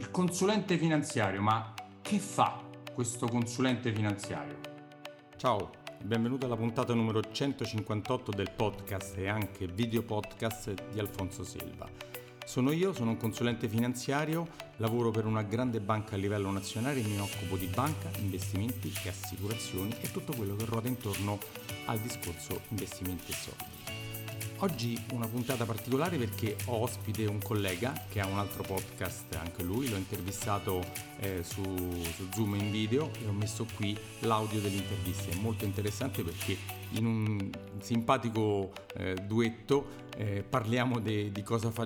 il consulente finanziario, ma che fa questo consulente finanziario? Ciao, benvenuto alla puntata numero 158 del podcast e anche video podcast di Alfonso Silva. Sono io, sono un consulente finanziario, lavoro per una grande banca a livello nazionale e mi occupo di banca, investimenti e assicurazioni e tutto quello che ruota intorno al discorso investimenti e soldi. Oggi una puntata particolare perché ho ospite un collega che ha un altro podcast anche lui, l'ho intervistato su Zoom in video e ho messo qui l'audio dell'intervista, è molto interessante perché in un simpatico duetto parliamo di cosa fa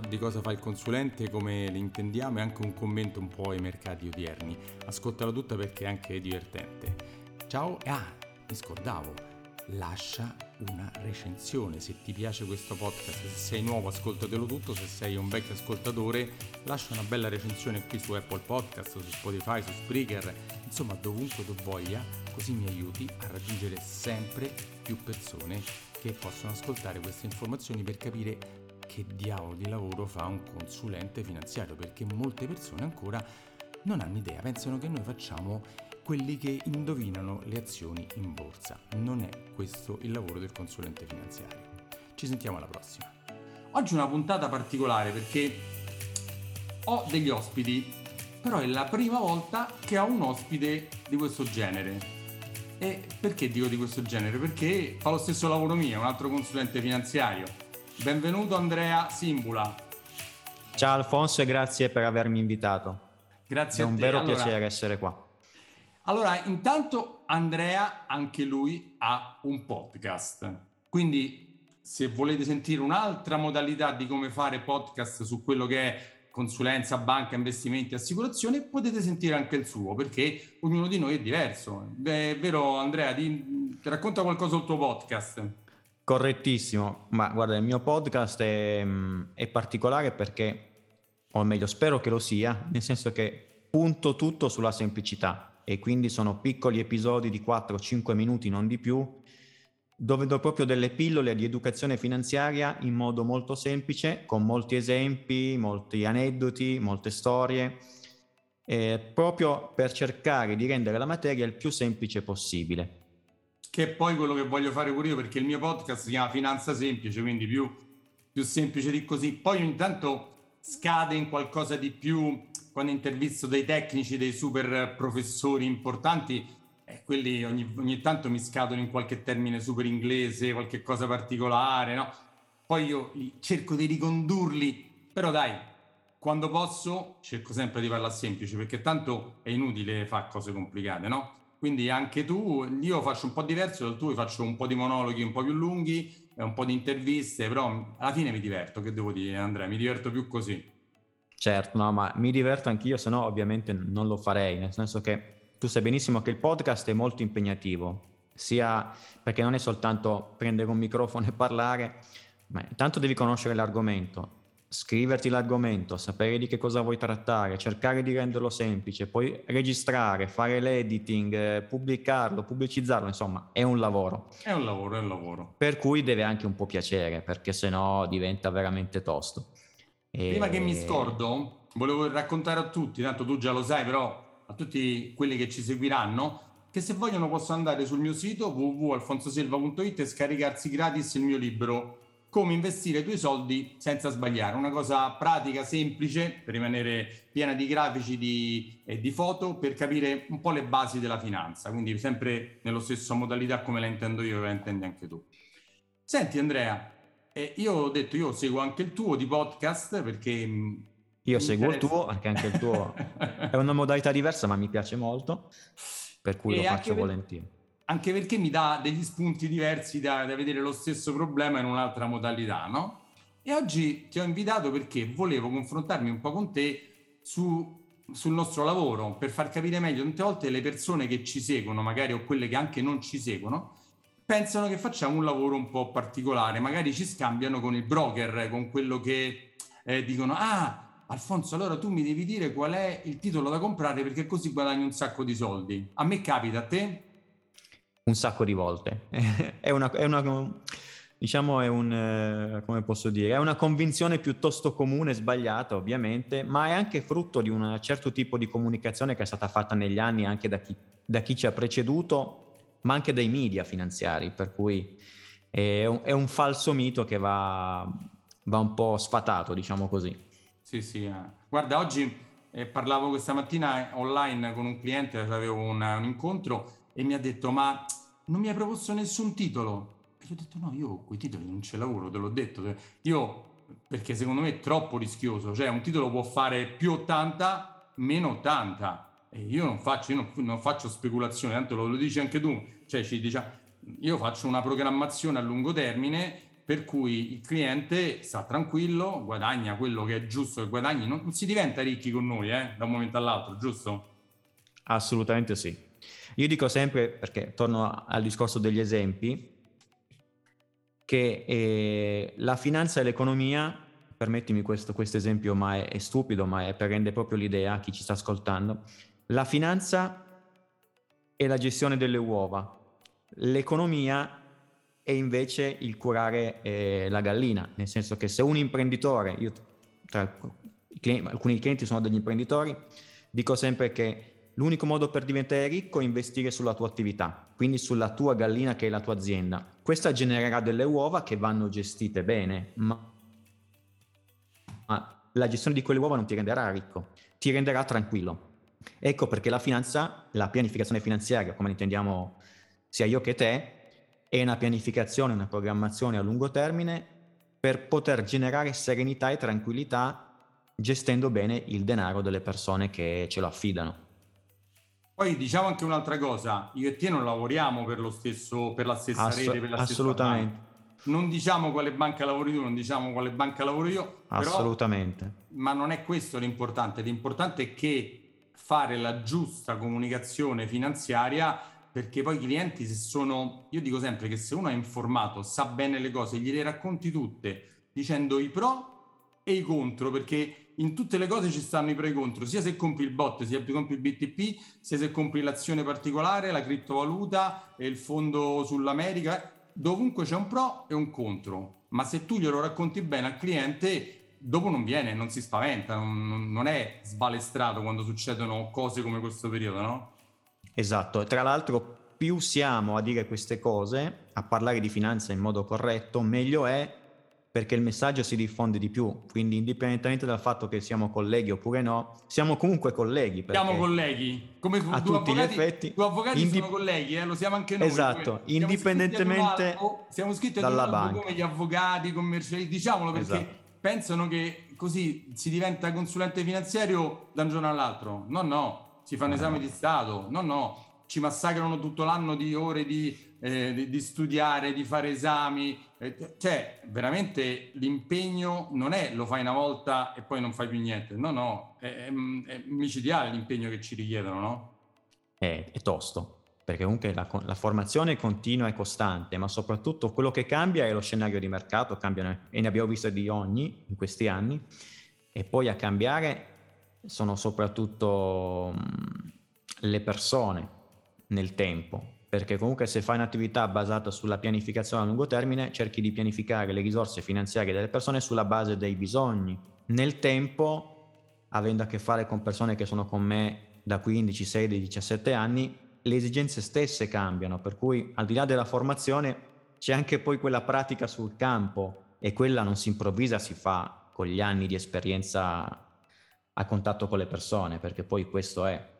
il consulente, come le intendiamo e anche un commento un po' ai mercati odierni. Ascoltala tutta perché è anche divertente. Ciao, mi scordavo. Lascia una recensione se ti piace questo podcast, se sei nuovo ascoltatelo tutto, se sei un vecchio ascoltatore lascia una bella recensione qui su Apple Podcast, su Spotify, su Spreaker, insomma dovunque tu voglia, così mi aiuti a raggiungere sempre più persone che possono ascoltare queste informazioni per capire che diavolo di lavoro fa un consulente finanziario, perché molte persone ancora non hanno idea, pensano che noi facciamo quelli che indovinano le azioni in borsa. Non è questo il lavoro del consulente finanziario. Ci sentiamo alla prossima. Oggi una puntata particolare perché ho degli ospiti, però è la prima volta che ho un ospite di questo genere. E perché dico di questo genere? Perché fa lo stesso lavoro mio, è un altro consulente finanziario. Benvenuto Andrea Simbula. Ciao Alfonso e grazie per avermi invitato. Grazie a te. È un vero piacere essere qua. Allora, intanto Andrea, anche lui, ha un podcast, quindi se volete sentire un'altra modalità di come fare podcast su quello che è consulenza, banca, investimenti, assicurazione, potete sentire anche il suo, perché ognuno di noi è diverso. È vero Andrea, ti racconta qualcosa sul tuo podcast? Correttissimo, ma guarda, il mio podcast è particolare perché, o meglio, spero che lo sia, nel senso che punto tutto sulla semplicità. E quindi sono piccoli episodi di 4-5 minuti, non di più, dove do proprio delle pillole di educazione finanziaria in modo molto semplice, con molti esempi, molti aneddoti, molte storie, proprio per cercare di rendere la materia il più semplice possibile. Che è poi quello che voglio fare pure io, perché il mio podcast si chiama Finanza Semplice, quindi più semplice di così. Poi ogni tanto scade in qualcosa di più quando intervisto dei tecnici, dei super professori importanti, quelli ogni tanto mi scadono in qualche termine super inglese, qualche cosa particolare, no? Poi io cerco di ricondurli, però dai, quando posso cerco sempre di parlare semplice, perché tanto è inutile fare cose complicate, no? Quindi anche tu, io faccio un po' diverso dal tuo, io faccio un po' di monologhi un po' più lunghi, un po' di interviste, però alla fine mi diverto, che devo dire Andrea, mi diverto più così. Certo, no, ma mi diverto anch'io, se no ovviamente non lo farei, nel senso che tu sai benissimo che il podcast è molto impegnativo, sia perché non è soltanto prendere un microfono e parlare, ma intanto devi conoscere l'argomento, scriverti l'argomento, sapere di che cosa vuoi trattare, cercare di renderlo semplice, poi registrare, fare l'editing, pubblicarlo, pubblicizzarlo, insomma è un lavoro. È un lavoro. Per cui deve anche un po' piacere, perché sennò diventa veramente tosto. Prima che mi scordo, volevo raccontare a tutti, tanto tu già lo sai, però a tutti quelli che ci seguiranno, che se vogliono possono andare sul mio sito www.alfonsosilva.it e scaricarsi gratis il mio libro Come investire i tuoi soldi senza sbagliare, una cosa pratica, semplice, per rimanere piena di grafici e di foto, per capire un po' le basi della finanza, quindi sempre nello stesso modalità come la intendo io e la intendi anche tu. Senti Andrea, io ho detto, io seguo anche il tuo di podcast perché... Io seguo il tuo, perché anche il tuo è una modalità diversa ma mi piace molto, per cui e lo faccio volentieri. Anche perché mi dà degli spunti diversi da vedere lo stesso problema in un'altra modalità, no? E oggi ti ho invitato perché volevo confrontarmi un po' con te sul nostro lavoro, per far capire meglio tante volte le persone che ci seguono, magari o quelle che anche non ci seguono, pensano che facciamo un lavoro un po' particolare, magari ci scambiano con il broker, con quello che dicono Alfonso, allora tu mi devi dire qual è il titolo da comprare perché così guadagni un sacco di soldi. A me capita, a te? Un sacco di volte. è una diciamo è un, come posso dire, è una convinzione piuttosto comune, sbagliata ovviamente, ma è anche frutto di un certo tipo di comunicazione che è stata fatta negli anni anche da chi ci ha preceduto, ma anche dai media finanziari, per cui è un falso mito che va un po' sfatato, diciamo così. Sì. Guarda, oggi parlavo questa mattina online con un cliente, avevo un incontro, e mi ha detto: ma non mi hai proposto nessun titolo? E gli ho detto: no, io quei titoli non ce lavoro, te l'ho detto. Io, perché secondo me è troppo rischioso, cioè un titolo può fare più 80, meno 80. E io non faccio speculazione, tanto lo dici anche tu, cioè ci diciamo, io faccio una programmazione a lungo termine, per cui il cliente sta tranquillo, guadagna quello che è giusto che guadagni, non si diventa ricchi con noi, da un momento all'altro, giusto? Assolutamente sì. Io dico sempre, perché torno al discorso degli esempi, che la finanza e l'economia, permettimi questo esempio, ma è stupido, ma è per rendere proprio l'idea a chi ci sta ascoltando, la finanza è la gestione delle uova, l'economia è invece il curare la gallina, nel senso che se un imprenditore, alcuni clienti sono degli imprenditori, dico sempre che l'unico modo per diventare ricco è investire sulla tua attività, quindi sulla tua gallina che è la tua azienda. Questa genererà delle uova che vanno gestite bene, ma la gestione di quelle uova non ti renderà ricco, ti renderà tranquillo. Ecco perché la finanza, la pianificazione finanziaria, come intendiamo sia io che te, è una pianificazione, una programmazione a lungo termine per poter generare serenità e tranquillità gestendo bene il denaro delle persone che ce lo affidano. Poi diciamo anche un'altra cosa, io e te non lavoriamo per la stessa rete, per la assolutamente stessa banca. Non diciamo quale banca lavori tu, non diciamo quale banca lavoro io. Assolutamente. Però, ma non è questo l'importante. L'importante è che fare la giusta comunicazione finanziaria, perché poi i clienti io dico sempre che se uno è informato, sa bene le cose, gliele racconti tutte, dicendo i pro e i contro, perché in tutte le cose ci stanno i pro e i contro, sia se compri il bot, sia se compri il BTP, sia se compri l'azione particolare, la criptovaluta e il fondo sull'America, dovunque c'è un pro e un contro. Ma se tu glielo racconti bene al cliente, dopo non viene, non si spaventa, non è sbalestrato quando succedono cose come questo periodo, no? Esatto, e tra l'altro più siamo a dire queste cose, a parlare di finanza in modo corretto, meglio è, perché il messaggio si diffonde di più, quindi indipendentemente dal fatto che siamo colleghi oppure no, siamo comunque colleghi. Siamo colleghi, come a tutti gli effetti. Due avvocati sono colleghi, lo siamo anche noi. Esatto, indipendentemente siamo iscritti ad un albo come gli avvocati, commerciali, diciamolo, perché esatto, pensano che così si diventa consulente finanziario da un giorno all'altro. No, si fa un esame di Stato, no. Ci massacrano tutto l'anno di ore di studiare, di fare esami, cioè veramente l'impegno non è lo fai una volta e poi non fai più niente, no, è micidiale l'impegno che ci richiedono, no? È tosto, perché comunque la formazione è continua e costante, ma soprattutto quello che cambia è lo scenario di mercato, cambiano, e ne abbiamo visto di ogni in questi anni, e poi a cambiare sono soprattutto le persone nel tempo, perché comunque se fai un'attività basata sulla pianificazione a lungo termine, cerchi di pianificare le risorse finanziarie delle persone sulla base dei bisogni. Nel tempo, avendo a che fare con persone che sono con me da 15, 16, 17 anni, le esigenze stesse cambiano, per cui al di là della formazione c'è anche poi quella pratica sul campo, e quella non si improvvisa, si fa con gli anni di esperienza a contatto con le persone, perché poi questo è.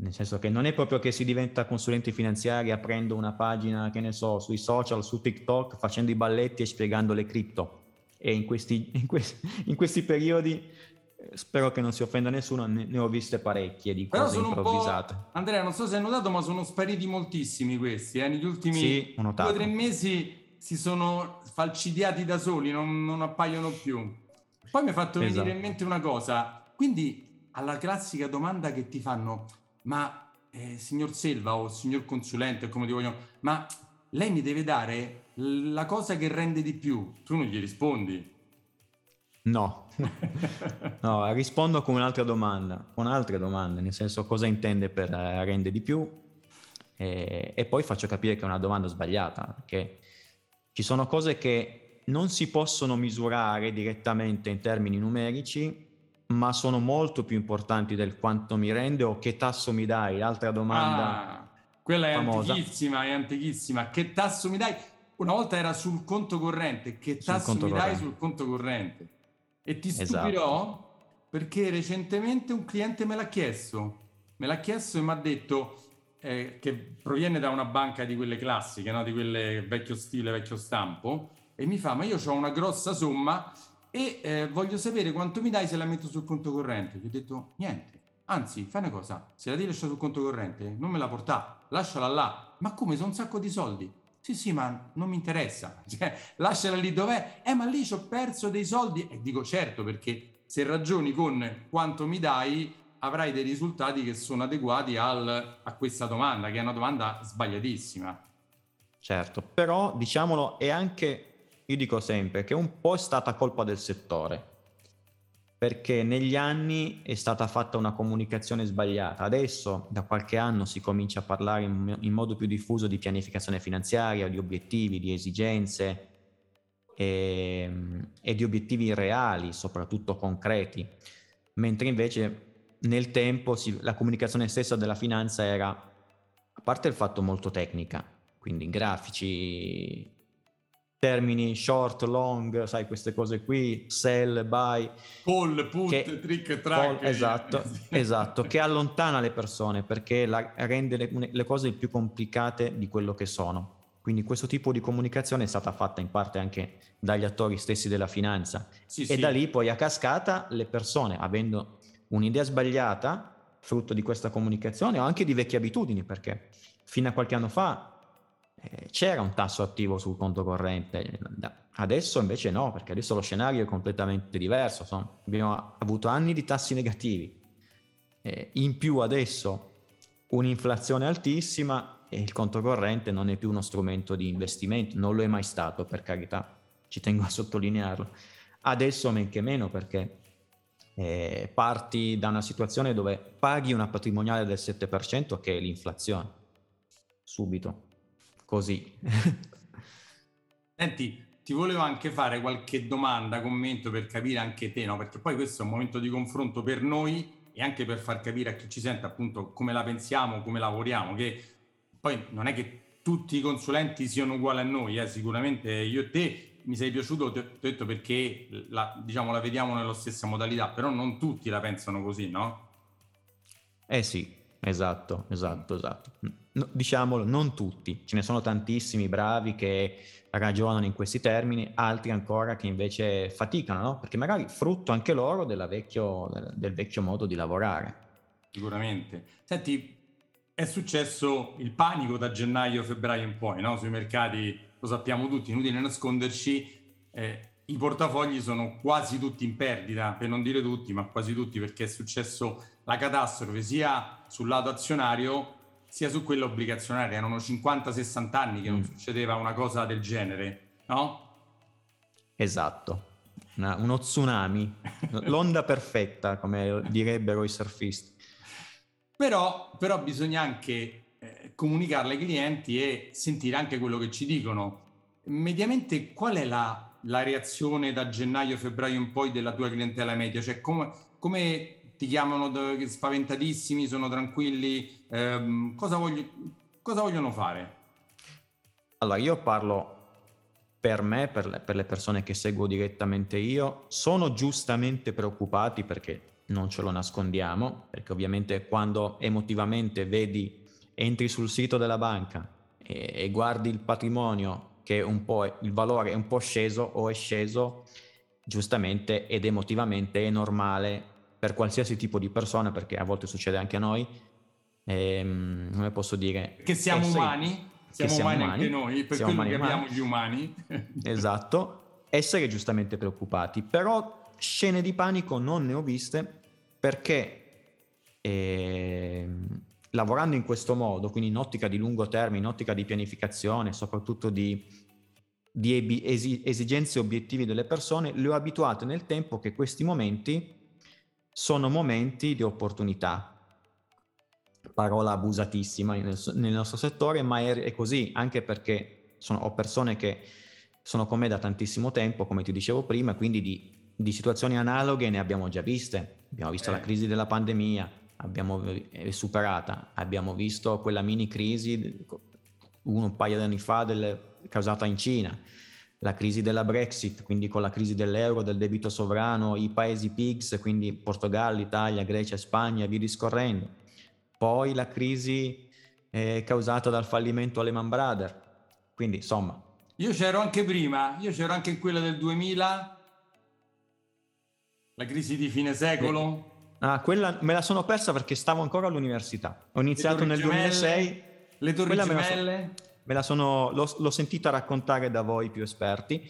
Nel senso che non è proprio che si diventa consulenti finanziari aprendo una pagina, che ne so, sui social, su TikTok, facendo i balletti e spiegando le cripto. E in questi periodi, spero che non si offenda nessuno, ne ho viste parecchie di cose improvvisate. Andrea, non so se hai notato, ma sono spariti moltissimi questi. Negli ultimi 2 o 3 mesi si sono falcidiati da soli, non appaiono più. Poi mi è fatto venire in mente una cosa. Quindi, alla classica domanda che ti fanno: ma signor Silva o signor consulente, come ti vogliono, ma lei mi deve dare la cosa che rende di più? Tu non gli rispondi. No, rispondo con un'altra domanda, nel senso cosa intende per rende di più, e poi faccio capire che è una domanda sbagliata, perché Ci sono cose che non si possono misurare direttamente in termini numerici, ma sono molto più importanti del quanto mi rende o che tasso mi dai. Altra domanda quella è famosa. Antichissima. Che tasso mi dai? Una volta era sul conto corrente. Che tasso mi dai sul conto corrente? E ti stupirò, perché recentemente un cliente me l'ha chiesto e mi ha detto, che proviene da una banca di quelle classiche, no? Di quelle vecchio stile, vecchio stampo, e mi fa: ma io ho una grossa somma e voglio sapere quanto mi dai se la metto sul conto corrente. Gli ho detto: niente, anzi, fai una cosa, se la devi lasciare sul conto corrente non me la portà, lasciala là. Ma come, sono un sacco di soldi? Sì, ma non mi interessa, cioè, lasciala lì dov'è. Ma lì ci ho perso dei soldi. E dico: certo, perché se ragioni con quanto mi dai avrai dei risultati che sono adeguati a questa domanda, che è una domanda sbagliatissima. Certo, però diciamolo, è anche, io dico sempre, che un po' è stata colpa del settore, perché negli anni è stata fatta una comunicazione sbagliata. Adesso da qualche anno si comincia a parlare in modo più diffuso di pianificazione finanziaria, di obiettivi, di esigenze e di obiettivi reali, soprattutto concreti, mentre invece nel tempo la comunicazione stessa della finanza era, a parte il fatto, molto tecnica, quindi grafici, termini short, long, sai, queste cose qui, sell, buy, call, put, che, trick, track, esatto, che allontana le persone, perché rende le cose più complicate di quello che sono. Quindi questo tipo di comunicazione è stata fatta in parte anche dagli attori stessi della finanza, da lì poi a cascata le persone, avendo un'idea sbagliata, frutto di questa comunicazione o anche di vecchie abitudini, perché fino a qualche anno fa c'era un tasso attivo sul conto corrente, adesso invece no, perché adesso lo scenario è completamente diverso. Abbiamo avuto anni di tassi negativi, in più adesso un'inflazione altissima e il conto corrente non è più uno strumento di investimento, non lo è mai stato, per carità, ci tengo a sottolinearlo, adesso men che meno, perché parti da una situazione dove paghi una patrimoniale del 7%, che è l'inflazione, subito, così. Senti, ti volevo anche fare qualche domanda, commento, per capire anche te, no? Perché poi questo è un momento di confronto per noi e anche per far capire a chi ci sente appunto come la pensiamo, come lavoriamo, che poi non è che tutti i consulenti siano uguali a noi, sicuramente io e te mi sei piaciuto, ti ho detto, perché la vediamo nella stessa modalità, però non tutti la pensano così, no? Esatto. No, diciamolo, non tutti, ce ne sono tantissimi bravi che ragionano in questi termini, altri ancora che invece faticano, no? Perché magari frutto anche loro del vecchio modo di lavorare. Sicuramente. Senti, è successo il panico da gennaio-febbraio in poi, no? Sui mercati, lo sappiamo tutti, inutile nasconderci, i portafogli sono quasi tutti in perdita, per non dire tutti, ma quasi tutti, perché è successo la catastrofe sia sul lato azionario sia su quello obbligazionario. Erano 50-60 anni che non succedeva una cosa del genere, no? Esatto, uno tsunami, l'onda perfetta, come direbbero i surfisti. Però bisogna anche comunicarle ai clienti e sentire anche quello che ci dicono. Mediamente qual è la reazione da gennaio-febbraio in poi della tua clientela media? Cioè come ti chiamano, spaventatissimi, sono tranquilli, cosa vogliono fare? Allora, io parlo per me, per le persone che seguo direttamente io, sono giustamente preoccupati, perché non ce lo nascondiamo, perché ovviamente quando emotivamente entri sul sito della banca e guardi il patrimonio, che un po' il valore è un po' sceso o è sceso, giustamente ed emotivamente è normale per qualsiasi tipo di persona, perché a volte succede anche a noi, come posso dire, che siamo umani, siamo umani anche noi, per quello che abbiamo gli umani. Esatto, essere giustamente preoccupati, però scene di panico non ne ho viste, perché lavorando in questo modo, quindi in ottica di lungo termine, in ottica di pianificazione, soprattutto di esigenze e obiettivi delle persone, le ho abituate nel tempo che questi momenti sono momenti di opportunità. Parola abusatissima nel nostro settore, ma è così, anche perché ho persone che sono con me da tantissimo tempo, come ti dicevo prima, quindi di situazioni analoghe ne abbiamo già viste. Abbiamo visto la crisi della pandemia, abbiamo superata, abbiamo visto quella mini crisi un paio di anni fa causata in Cina, la crisi della Brexit, quindi con la crisi dell'euro, del debito sovrano, i paesi PIGS, quindi Portogallo, Italia, Grecia, Spagna, via discorrendo. Poi la crisi causata dal fallimento Lehman Brothers, quindi insomma. Io c'ero anche prima, io c'ero anche in quella del 2000, la crisi di fine secolo. Ah, quella me la sono persa perché stavo ancora all'università. Ho iniziato nel 2006. Le Torri Gemelle. L'ho sentita raccontare da voi più esperti,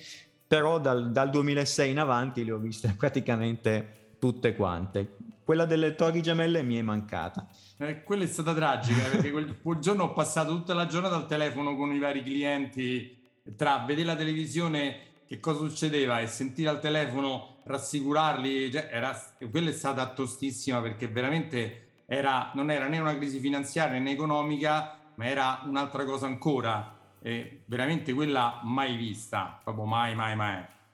però dal 2006 in avanti le ho viste praticamente tutte quante. Quella delle Torri Gemelle mi è mancata. Quella è stata tragica perché quel giorno ho passato tutta la giornata al telefono con i vari clienti, tra vedere la televisione che cosa succedeva e sentire al telefono rassicurarli, cioè quella è stata tostissima perché veramente non era né una crisi finanziaria né economica, ma era un'altra cosa ancora, veramente quella mai vista, proprio mai.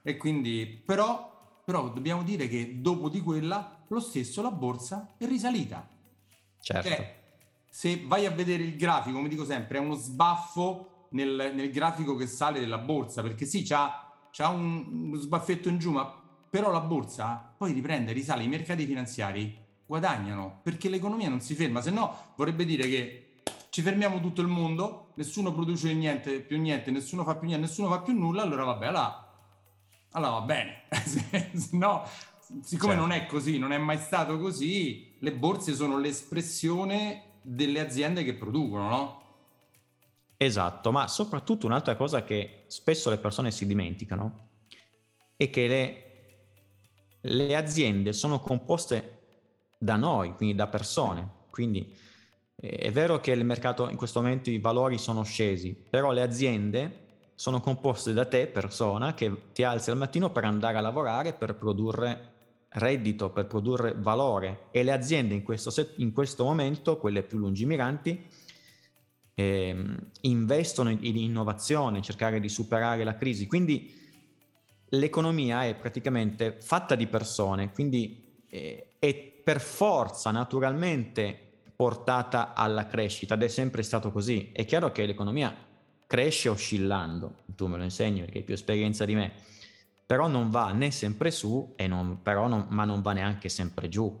E quindi però dobbiamo dire che dopo di quella lo stesso la borsa è risalita. Certo. Se vai a vedere il grafico, come dico sempre, è uno sbaffo nel grafico che sale della borsa, perché sì, c'ha uno sbaffetto in giù, ma però la borsa poi riprende, risale, i mercati finanziari guadagnano, perché l'economia non si ferma, se no vorrebbe dire che ci fermiamo tutto il mondo, nessuno produce niente, nessuno fa più nulla, allora vabbè, allora va bene. No, siccome certo. Non è così, non è mai stato così, le borse sono l'espressione delle aziende che producono, no? Esatto, ma soprattutto un'altra cosa che spesso le persone si dimenticano è che le aziende sono composte da noi, quindi da persone, quindi... È vero che il mercato in questo momento i valori sono scesi, però le aziende sono composte da te, persona, che ti alzi al mattino per andare a lavorare, per produrre reddito, per produrre valore. E le aziende in questo momento, quelle più lungimiranti, investono in innovazione, cercare di superare la crisi. Quindi l'economia è praticamente fatta di persone, quindi è per forza, naturalmente, portata alla crescita ed è sempre stato così. È chiaro che l'economia cresce oscillando, tu me lo insegni perché hai più esperienza di me, però non va né sempre su ma non va neanche sempre giù.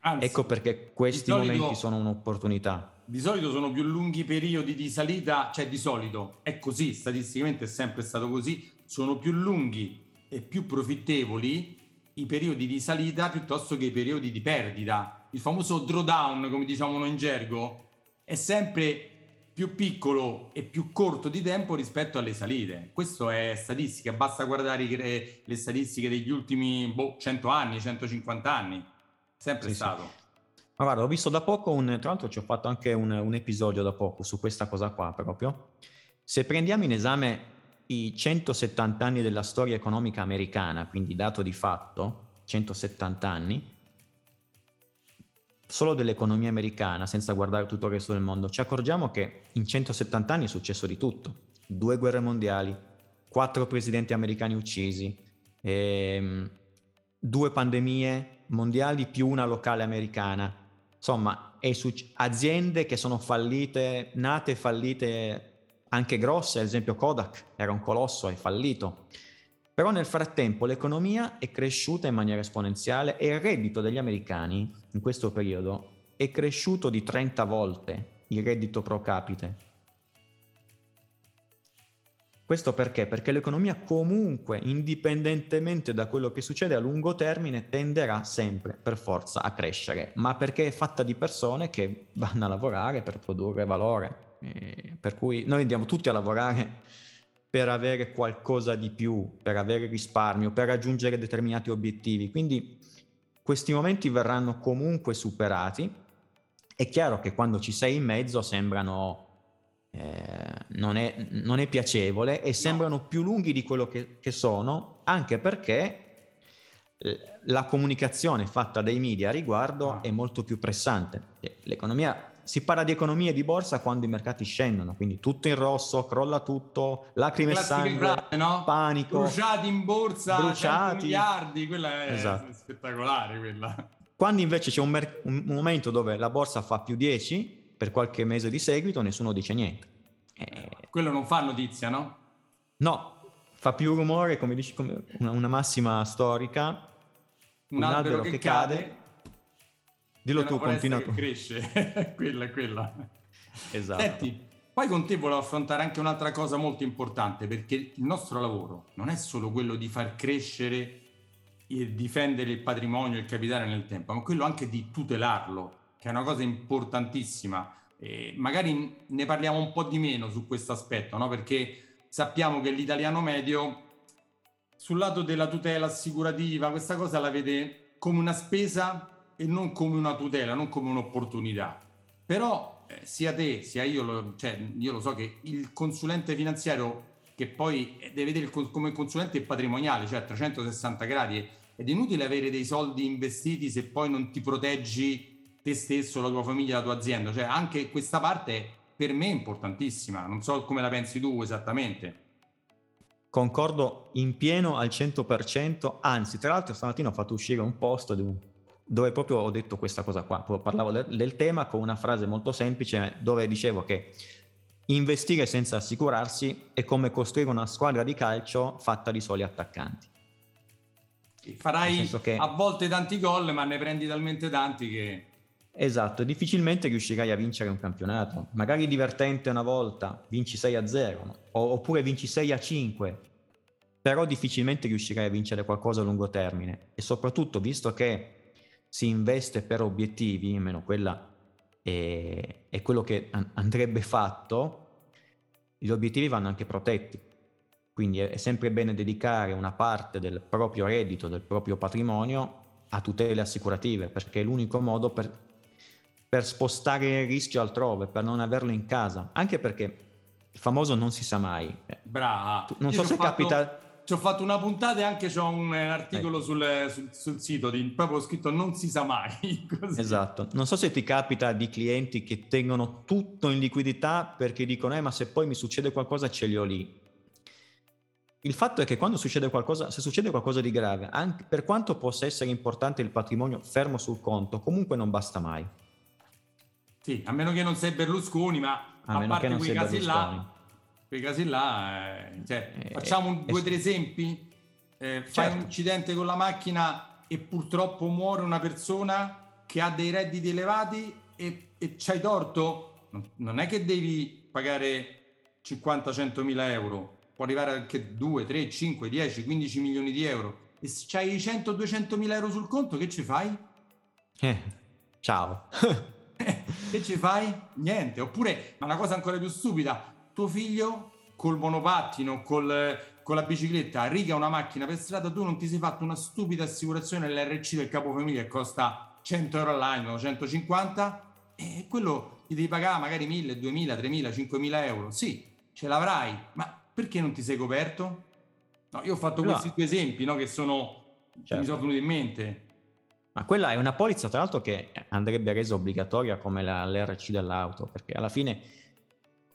Anzi, ecco perché questi momenti sono un'opportunità. Di solito sono più lunghi periodi di salita, cioè di solito è così, statisticamente è sempre stato così, sono più lunghi e più profittevoli i periodi di salita piuttosto che i periodi di perdita. Il famoso drawdown, come diciamo noi in gergo, è sempre più piccolo e più corto di tempo rispetto alle salite. Questo è statistica, basta guardare le statistiche degli ultimi 100 anni, 150 anni, sempre sì, stato. Sì. Ma guarda, ho visto da poco, tra l'altro ci ho fatto anche un episodio da poco su questa cosa qua proprio. Se prendiamo in esame i 170 anni della storia economica americana, quindi dato di fatto, 170 anni, solo dell'economia americana, senza guardare tutto il resto del mondo, ci accorgiamo che in 170 anni è successo di tutto. 2 guerre mondiali, 4 presidenti americani uccisi, 2 pandemie mondiali più una locale americana. Insomma, aziende che sono fallite, nate fallite anche grosse, ad esempio Kodak era un colosso, è fallito. Però nel frattempo l'economia è cresciuta in maniera esponenziale e il reddito degli americani in questo periodo è cresciuto di 30 volte il reddito pro capite. Questo perché? Perché l'economia comunque, indipendentemente da quello che succede a lungo termine, tenderà sempre per forza a crescere, ma perché è fatta di persone che vanno a lavorare per produrre valore. Per cui noi andiamo tutti a lavorare per avere qualcosa di più, per avere risparmio, per raggiungere determinati obiettivi. Quindi questi momenti verranno comunque superati. È chiaro che quando ci sei in mezzo sembrano non è piacevole e sembrano più lunghi di quello che sono, anche perché la comunicazione fatta dai media a riguardo è molto più pressante. L'economia si parla di economia e di borsa quando i mercati scendono, quindi tutto in rosso, crolla tutto, lacrime e sangue, no? Panico, bruciati in borsa, bruciati, 100 miliardi, quella è esatto. Spettacolare quella. Quando invece c'è un momento dove la borsa fa più 10 per qualche mese di seguito, nessuno dice niente. Quello non fa notizia, no? No, fa più rumore, come dice una massima storica, un albero che cade, dillo tu, continua tu. Cresce, quella. Esatto. Senti, poi con te volevo affrontare anche un'altra cosa molto importante, perché il nostro lavoro non è solo quello di far crescere e difendere il patrimonio, il capitale nel tempo, ma quello anche di tutelarlo, che è una cosa importantissima. Magari ne parliamo un po' di meno su questo aspetto, no? Perché sappiamo che l'italiano medio sul lato della tutela assicurativa questa cosa la vede come una spesa e non come una tutela, non come un'opportunità. Però sia te sia io lo so che il consulente finanziario, che poi deve vedere come consulente patrimoniale, cioè a 360 gradi, ed è inutile avere dei soldi investiti se poi non ti proteggi te stesso, la tua famiglia, la tua azienda. Cioè anche questa parte per me è importantissima, non so come la pensi tu esattamente. Concordo in pieno al 100%, anzi tra l'altro stamattina ho fatto uscire un post dove proprio ho detto questa cosa qua, parlavo del tema con una frase molto semplice dove dicevo che investire senza assicurarsi è come costruire una squadra di calcio fatta di soli attaccanti. Farai che a volte tanti gol, ma ne prendi talmente tanti che... Esatto, difficilmente riuscirai a vincere un campionato. Magari divertente una volta, vinci 6-0, oppure vinci 6-5, però difficilmente riuscirai a vincere qualcosa a lungo termine. E soprattutto, visto che si investe per obiettivi, almeno quella è quello che andrebbe fatto, gli obiettivi vanno anche protetti, quindi è sempre bene dedicare una parte del proprio reddito, del proprio patrimonio a tutele assicurative, perché è l'unico modo per spostare il rischio altrove, per non averlo in casa, anche perché il famoso non si sa mai. Brava, non so se capita. Ci ho fatto una puntata e anche c'ho un articolo sul sito, proprio scritto non si sa mai. Così. Esatto, non so se ti capita di clienti che tengono tutto in liquidità perché dicono ma se poi mi succede qualcosa ce li ho lì. Il fatto è che quando succede qualcosa, se succede qualcosa di grave, anche per quanto possa essere importante il patrimonio fermo sul conto, comunque non basta mai. Sì, a meno che non sei Berlusconi, ma a parte quei casi là, facciamo due o tre esempi. Fai un incidente con la macchina e purtroppo muore una persona che ha dei redditi elevati e c'hai torto, non è che devi pagare 50-100 mila euro, può arrivare anche 2, 3, 5, 10, 15 milioni di euro, e se c'hai 100-200 mila euro sul conto che ci fai? Ciao che ci fai? Niente. Oppure, ma una cosa ancora più stupida, tuo figlio col monopattino, con la bicicletta, riga una macchina per strada, tu non ti sei fatto una stupida assicurazione all'RC del capofamiglia che costa 100 euro all'anno, 150, e quello ti devi pagare magari 1.000, 2.000, 3.000, 5.000 euro. Sì, ce l'avrai, ma perché non ti sei coperto? No, io ho fatto questi due esempi, no, che sono mi sono venuti in mente. Ma quella è una polizza, tra l'altro, che andrebbe resa obbligatoria come l'RC dell'auto, perché alla fine...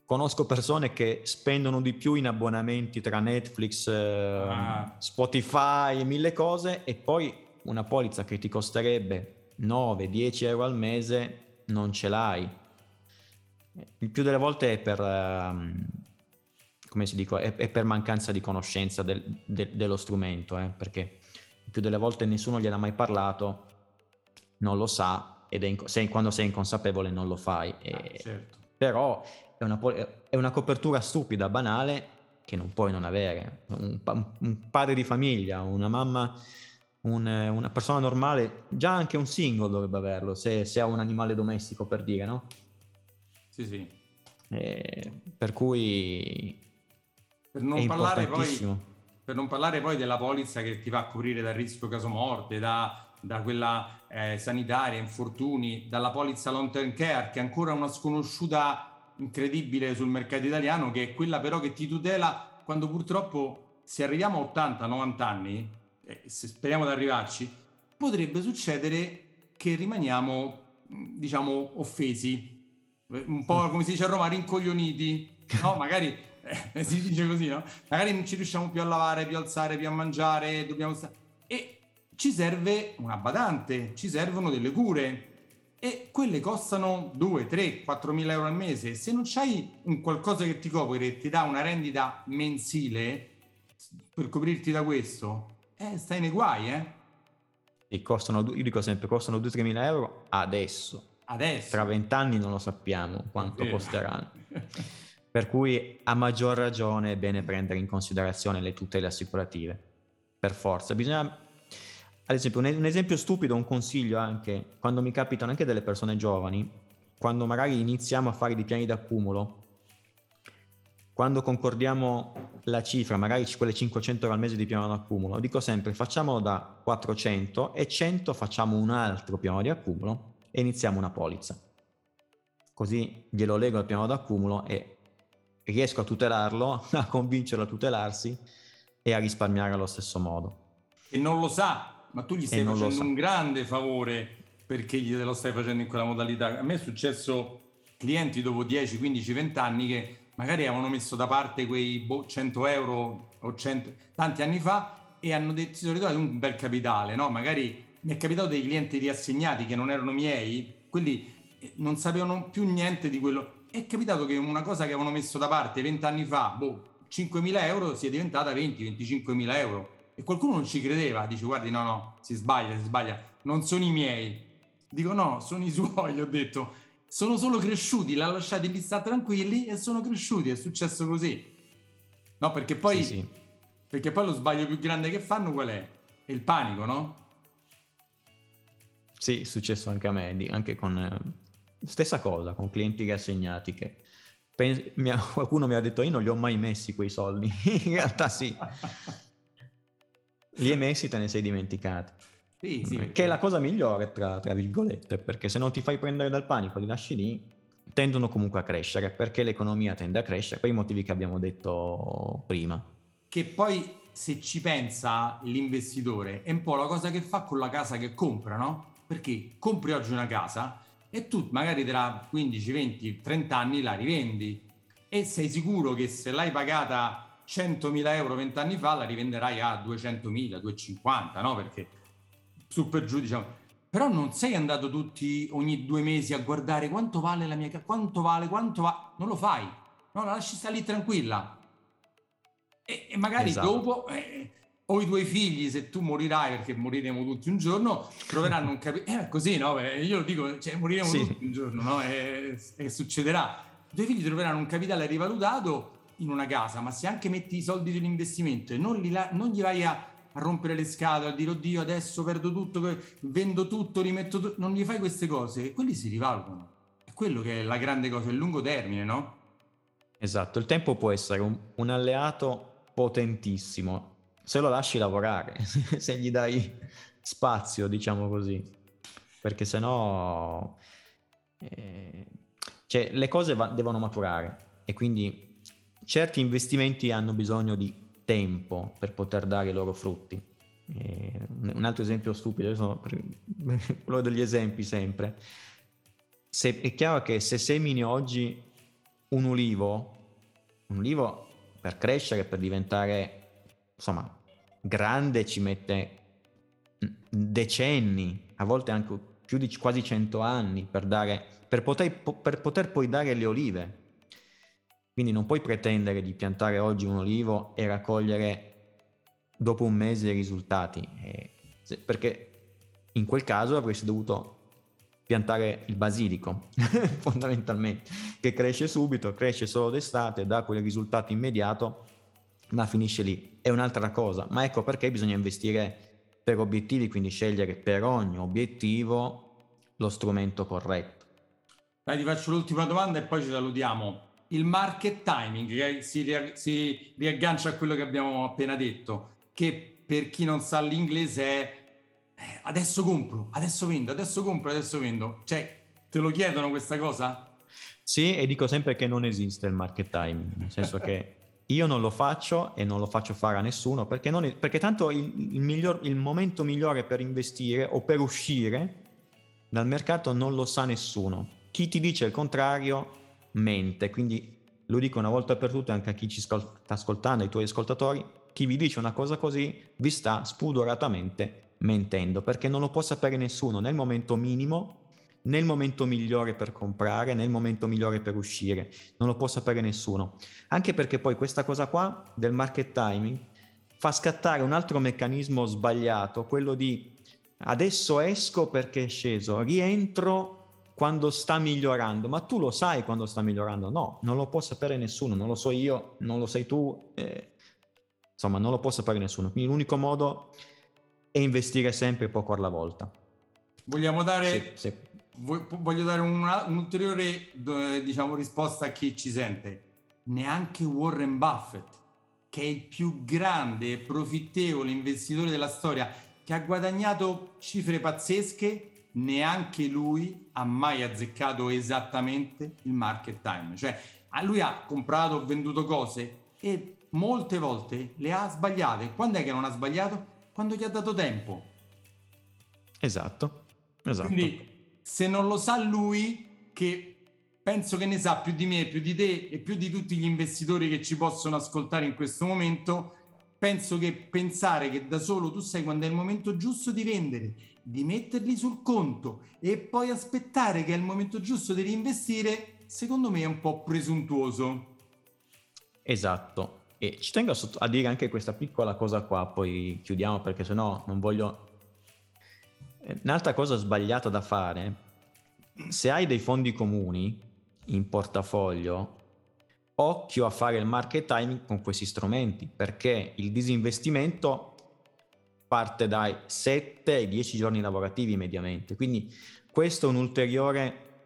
Conosco persone che spendono di più in abbonamenti tra Netflix, Spotify, mille cose, e poi una polizza che ti costerebbe 9-10 euro al mese non ce l'hai. Il più delle volte è per è per mancanza di conoscenza dello strumento, perché il più delle volte nessuno gliel'ha mai parlato, non lo sa, ed quando sei inconsapevole non lo fai. Certo. Però è una copertura stupida, banale, che non puoi non avere. Un padre di famiglia, una mamma, una persona normale, già anche un single dovrebbe averlo, se ha un animale domestico, per dire, no? Sì. Per cui per non parlare poi della polizza che ti va a coprire dal rischio caso morte, da quella sanitaria, infortuni, dalla polizza long term care, che è ancora una sconosciuta incredibile sul mercato italiano, che è quella però che ti tutela quando purtroppo, se arriviamo a 80-90 anni, se speriamo di arrivarci, potrebbe succedere che rimaniamo, diciamo, offesi un po' come si dice a Roma, rincoglioniti, no? Magari si dice così, no? Magari non ci riusciamo più a lavare, più a alzare, più a mangiare, dobbiamo stare. E ci serve una badante, ci servono delle cure e quelle costano 2, 3, 4 mila euro al mese. Se non c'hai un qualcosa che ti copre e ti dà una rendita mensile per coprirti da questo, stai nei guai, E costano, io dico sempre, costano 2-3 mila euro adesso. Tra 20 anni non lo sappiamo quanto costeranno. Per cui a maggior ragione è bene prendere in considerazione le tutele assicurative, per forza. Bisogna, ad esempio, un esempio stupido, un consiglio anche, quando mi capitano anche delle persone giovani, quando magari iniziamo a fare dei piani d'accumulo, quando concordiamo la cifra, magari quelle 500 euro al mese di piano d'accumulo, dico sempre facciamolo da 400 e 100 facciamo un altro piano di accumulo e iniziamo una polizza. Così glielo lego al piano d'accumulo e riesco a tutelarlo, a convincerlo a tutelarsi e a risparmiare allo stesso modo. E non lo sa, ma tu gli stai facendo un grande favore perché glielo stai facendo in quella modalità. A me è successo clienti dopo 10, 15, 20 anni che magari avevano messo da parte quei 100 euro o 100 tanti anni fa e hanno detto, si sono ritrovati un bel capitale, no? Magari mi è capitato dei clienti riassegnati che non erano miei, quelli non sapevano più niente di quello. È capitato che una cosa che avevano messo da parte 20 anni fa, 5.000 euro, sia diventata 20-25.000 euro. E qualcuno non ci credeva, dice guardi no, si sbaglia, non sono i miei. Dico no, sono i suoi, gli ho detto. Sono solo cresciuti, l'ha lasciati lì, sta tranquilli e sono cresciuti, è successo così. No, perché poi sì. Perché poi lo sbaglio più grande che fanno qual è? È il panico, no? Sì, è successo anche a me, anche con stessa cosa, con clienti riassegnati che qualcuno mi ha detto io non li ho mai messi quei soldi, in realtà sì. Li hai messi, te ne sei dimenticati. Sì, che è la cosa migliore tra virgolette, perché se non ti fai prendere dal panico, li lasci lì, tendono comunque a crescere, perché l'economia tende a crescere per i motivi che abbiamo detto prima. Che poi se ci pensa l'investitore è un po' la cosa che fa con la casa che compra, no? Perché compri oggi una casa e tu magari tra 15, 20, 30 anni la rivendi e sei sicuro che se l'hai pagata 100.000 euro 20 anni fa la rivenderai a 200.000, 250, no? Perché su per giù, diciamo, però non sei andato ogni 2 mesi a guardare quanto vale la mia casa, quanto vale, non lo fai, no, la lasci stare lì tranquilla e magari esatto. Dopo o i tuoi figli, se tu morirai, perché moriremo tutti un giorno, troveranno un così, no? Io lo dico, cioè, moriremo sì. Tutti un giorno, no? E succederà, i tuoi figli troveranno un capitale rivalutato in una casa, ma se anche metti i soldi dell'investimento e non gli vai a rompere le scatole, a dire oddio adesso perdo tutto, vendo tutto, rimetto tutto, non gli fai queste cose, quelli si rivalutano, è quello che è la grande cosa, il lungo termine, no? Esatto, il tempo può essere un alleato potentissimo se lo lasci lavorare, se gli dai spazio, diciamo così, perché sennò cioè, le cose devono maturare e quindi certi investimenti hanno bisogno di tempo per poter dare i loro frutti. Un altro esempio stupido, quello degli esempi sempre. È chiaro che se semini oggi un ulivo per crescere, per diventare insomma grande ci mette decenni, a volte anche più di quasi 100 anni per poter poi dare le olive. Quindi non puoi pretendere di piantare oggi un olivo e raccogliere dopo un mese i risultati, perché in quel caso avresti dovuto piantare il basilico fondamentalmente, che cresce subito, cresce solo d'estate, dà quel risultato immediato, ma finisce lì. È un'altra cosa, ma ecco perché bisogna investire per obiettivi, quindi scegliere per ogni obiettivo lo strumento corretto. Dai, ti faccio l'ultima domanda e poi ci salutiamo. Il market timing, che si riaggancia a quello che abbiamo appena detto, che per chi non sa l'inglese è adesso compro, adesso vendo. Cioè, te lo chiedono questa cosa? Sì, e dico sempre che non esiste il market timing, nel senso che io non lo faccio e non lo faccio fare a nessuno, perché tanto il momento migliore per investire o per uscire dal mercato non lo sa nessuno. Chi ti dice il contrario mente, quindi lo dico una volta per tutte anche a chi ci sta ascoltando, ai tuoi ascoltatori: chi vi dice una cosa così vi sta spudoratamente mentendo, perché non lo può sapere nessuno nel momento minimo, nel momento migliore per comprare, nel momento migliore per uscire, non lo può sapere nessuno, anche perché poi questa cosa qua del market timing fa scattare un altro meccanismo sbagliato, quello di adesso esco perché è sceso, rientro quando sta migliorando. Ma tu lo sai quando sta migliorando? No, non lo può sapere nessuno, non lo so io, non lo sai tu, insomma non lo può sapere nessuno, quindi l'unico modo è investire sempre poco alla volta. Vogliamo dare sì. Voglio dare un'ulteriore risposta a chi ci sente. Neanche Warren Buffett, che è il più grande e profittevole investitore della storia, che ha guadagnato cifre pazzesche, neanche lui ha mai azzeccato esattamente il market time. Cioè lui ha comprato o venduto cose e molte volte le ha sbagliate. Quando è che non ha sbagliato? Quando gli ha dato tempo. Esatto. Quindi, se non lo sa lui, che penso che ne sa più di me, più di te e più di tutti gli investitori che ci possono ascoltare in questo momento, penso che pensare che da solo tu sai quando è il momento giusto di vendere, di metterli sul conto e poi aspettare che è il momento giusto di reinvestire, secondo me è un po' presuntuoso. Esatto, e ci tengo a dire anche questa piccola cosa qua, poi chiudiamo perché sennò non voglio... Un'altra cosa sbagliata da fare: se hai dei fondi comuni in portafoglio, occhio a fare il market timing con questi strumenti, perché il disinvestimento parte dai 7 ai 10 giorni lavorativi mediamente. Quindi questo è un ulteriore,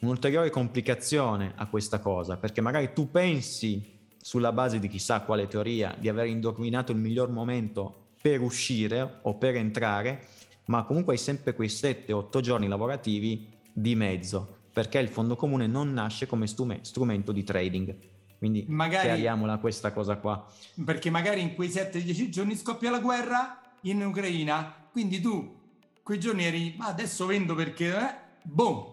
un'ulteriore complicazione a questa cosa, perché magari tu pensi, sulla base di chissà quale teoria, di aver indovinato il miglior momento per uscire o per entrare, ma comunque hai sempre quei 7-8 giorni lavorativi di mezzo, perché il fondo comune non nasce come strumento di trading. Quindi chiariamola questa cosa qua. Perché magari in quei 7-10 giorni scoppia la guerra in Ucraina, quindi tu quei giorni eri, ma adesso vendo perché, boom,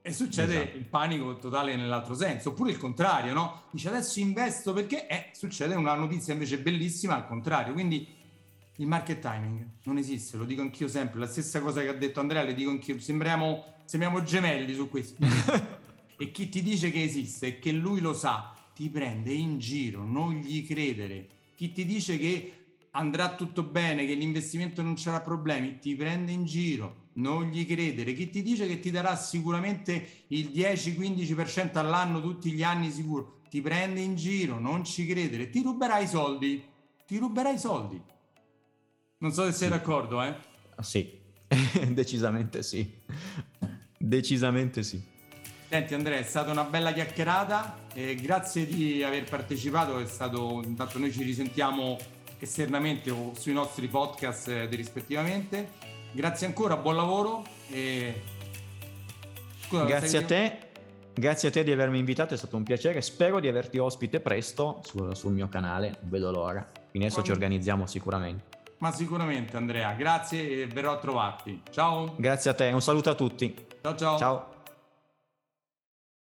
e succede il panico totale nell'altro senso. Oppure il contrario, no? Dici adesso investo perché, succede una notizia invece bellissima al contrario. Quindi il market timing non esiste, lo dico anch'io sempre, la stessa cosa che ha detto Andrea, le dico anch'io, sembriamo gemelli su questo. E chi ti dice che esiste e che lui lo sa, ti prende in giro, non gli credere. Chi ti dice che andrà tutto bene, che l'investimento non c'era problemi, ti prende in giro, non gli credere. Chi ti dice che ti darà sicuramente il 10-15% all'anno tutti gli anni sicuro, ti prende in giro, non ci credere, ti ruberà i soldi. Non so se sei d'accordo, eh? Sì, decisamente sì. Senti Andrea, è stata una bella chiacchierata, grazie di aver partecipato, intanto noi ci risentiamo esternamente o sui nostri podcast rispettivamente. Grazie ancora, buon lavoro. Grazie a te di avermi invitato, è stato un piacere, spero di averti ospite presto sul mio canale, non vedo l'ora. Quindi adesso ci organizziamo sicuramente. Ma sicuramente Andrea, grazie e verrò a trovarti. Ciao. Grazie a te, un saluto a tutti. Ciao.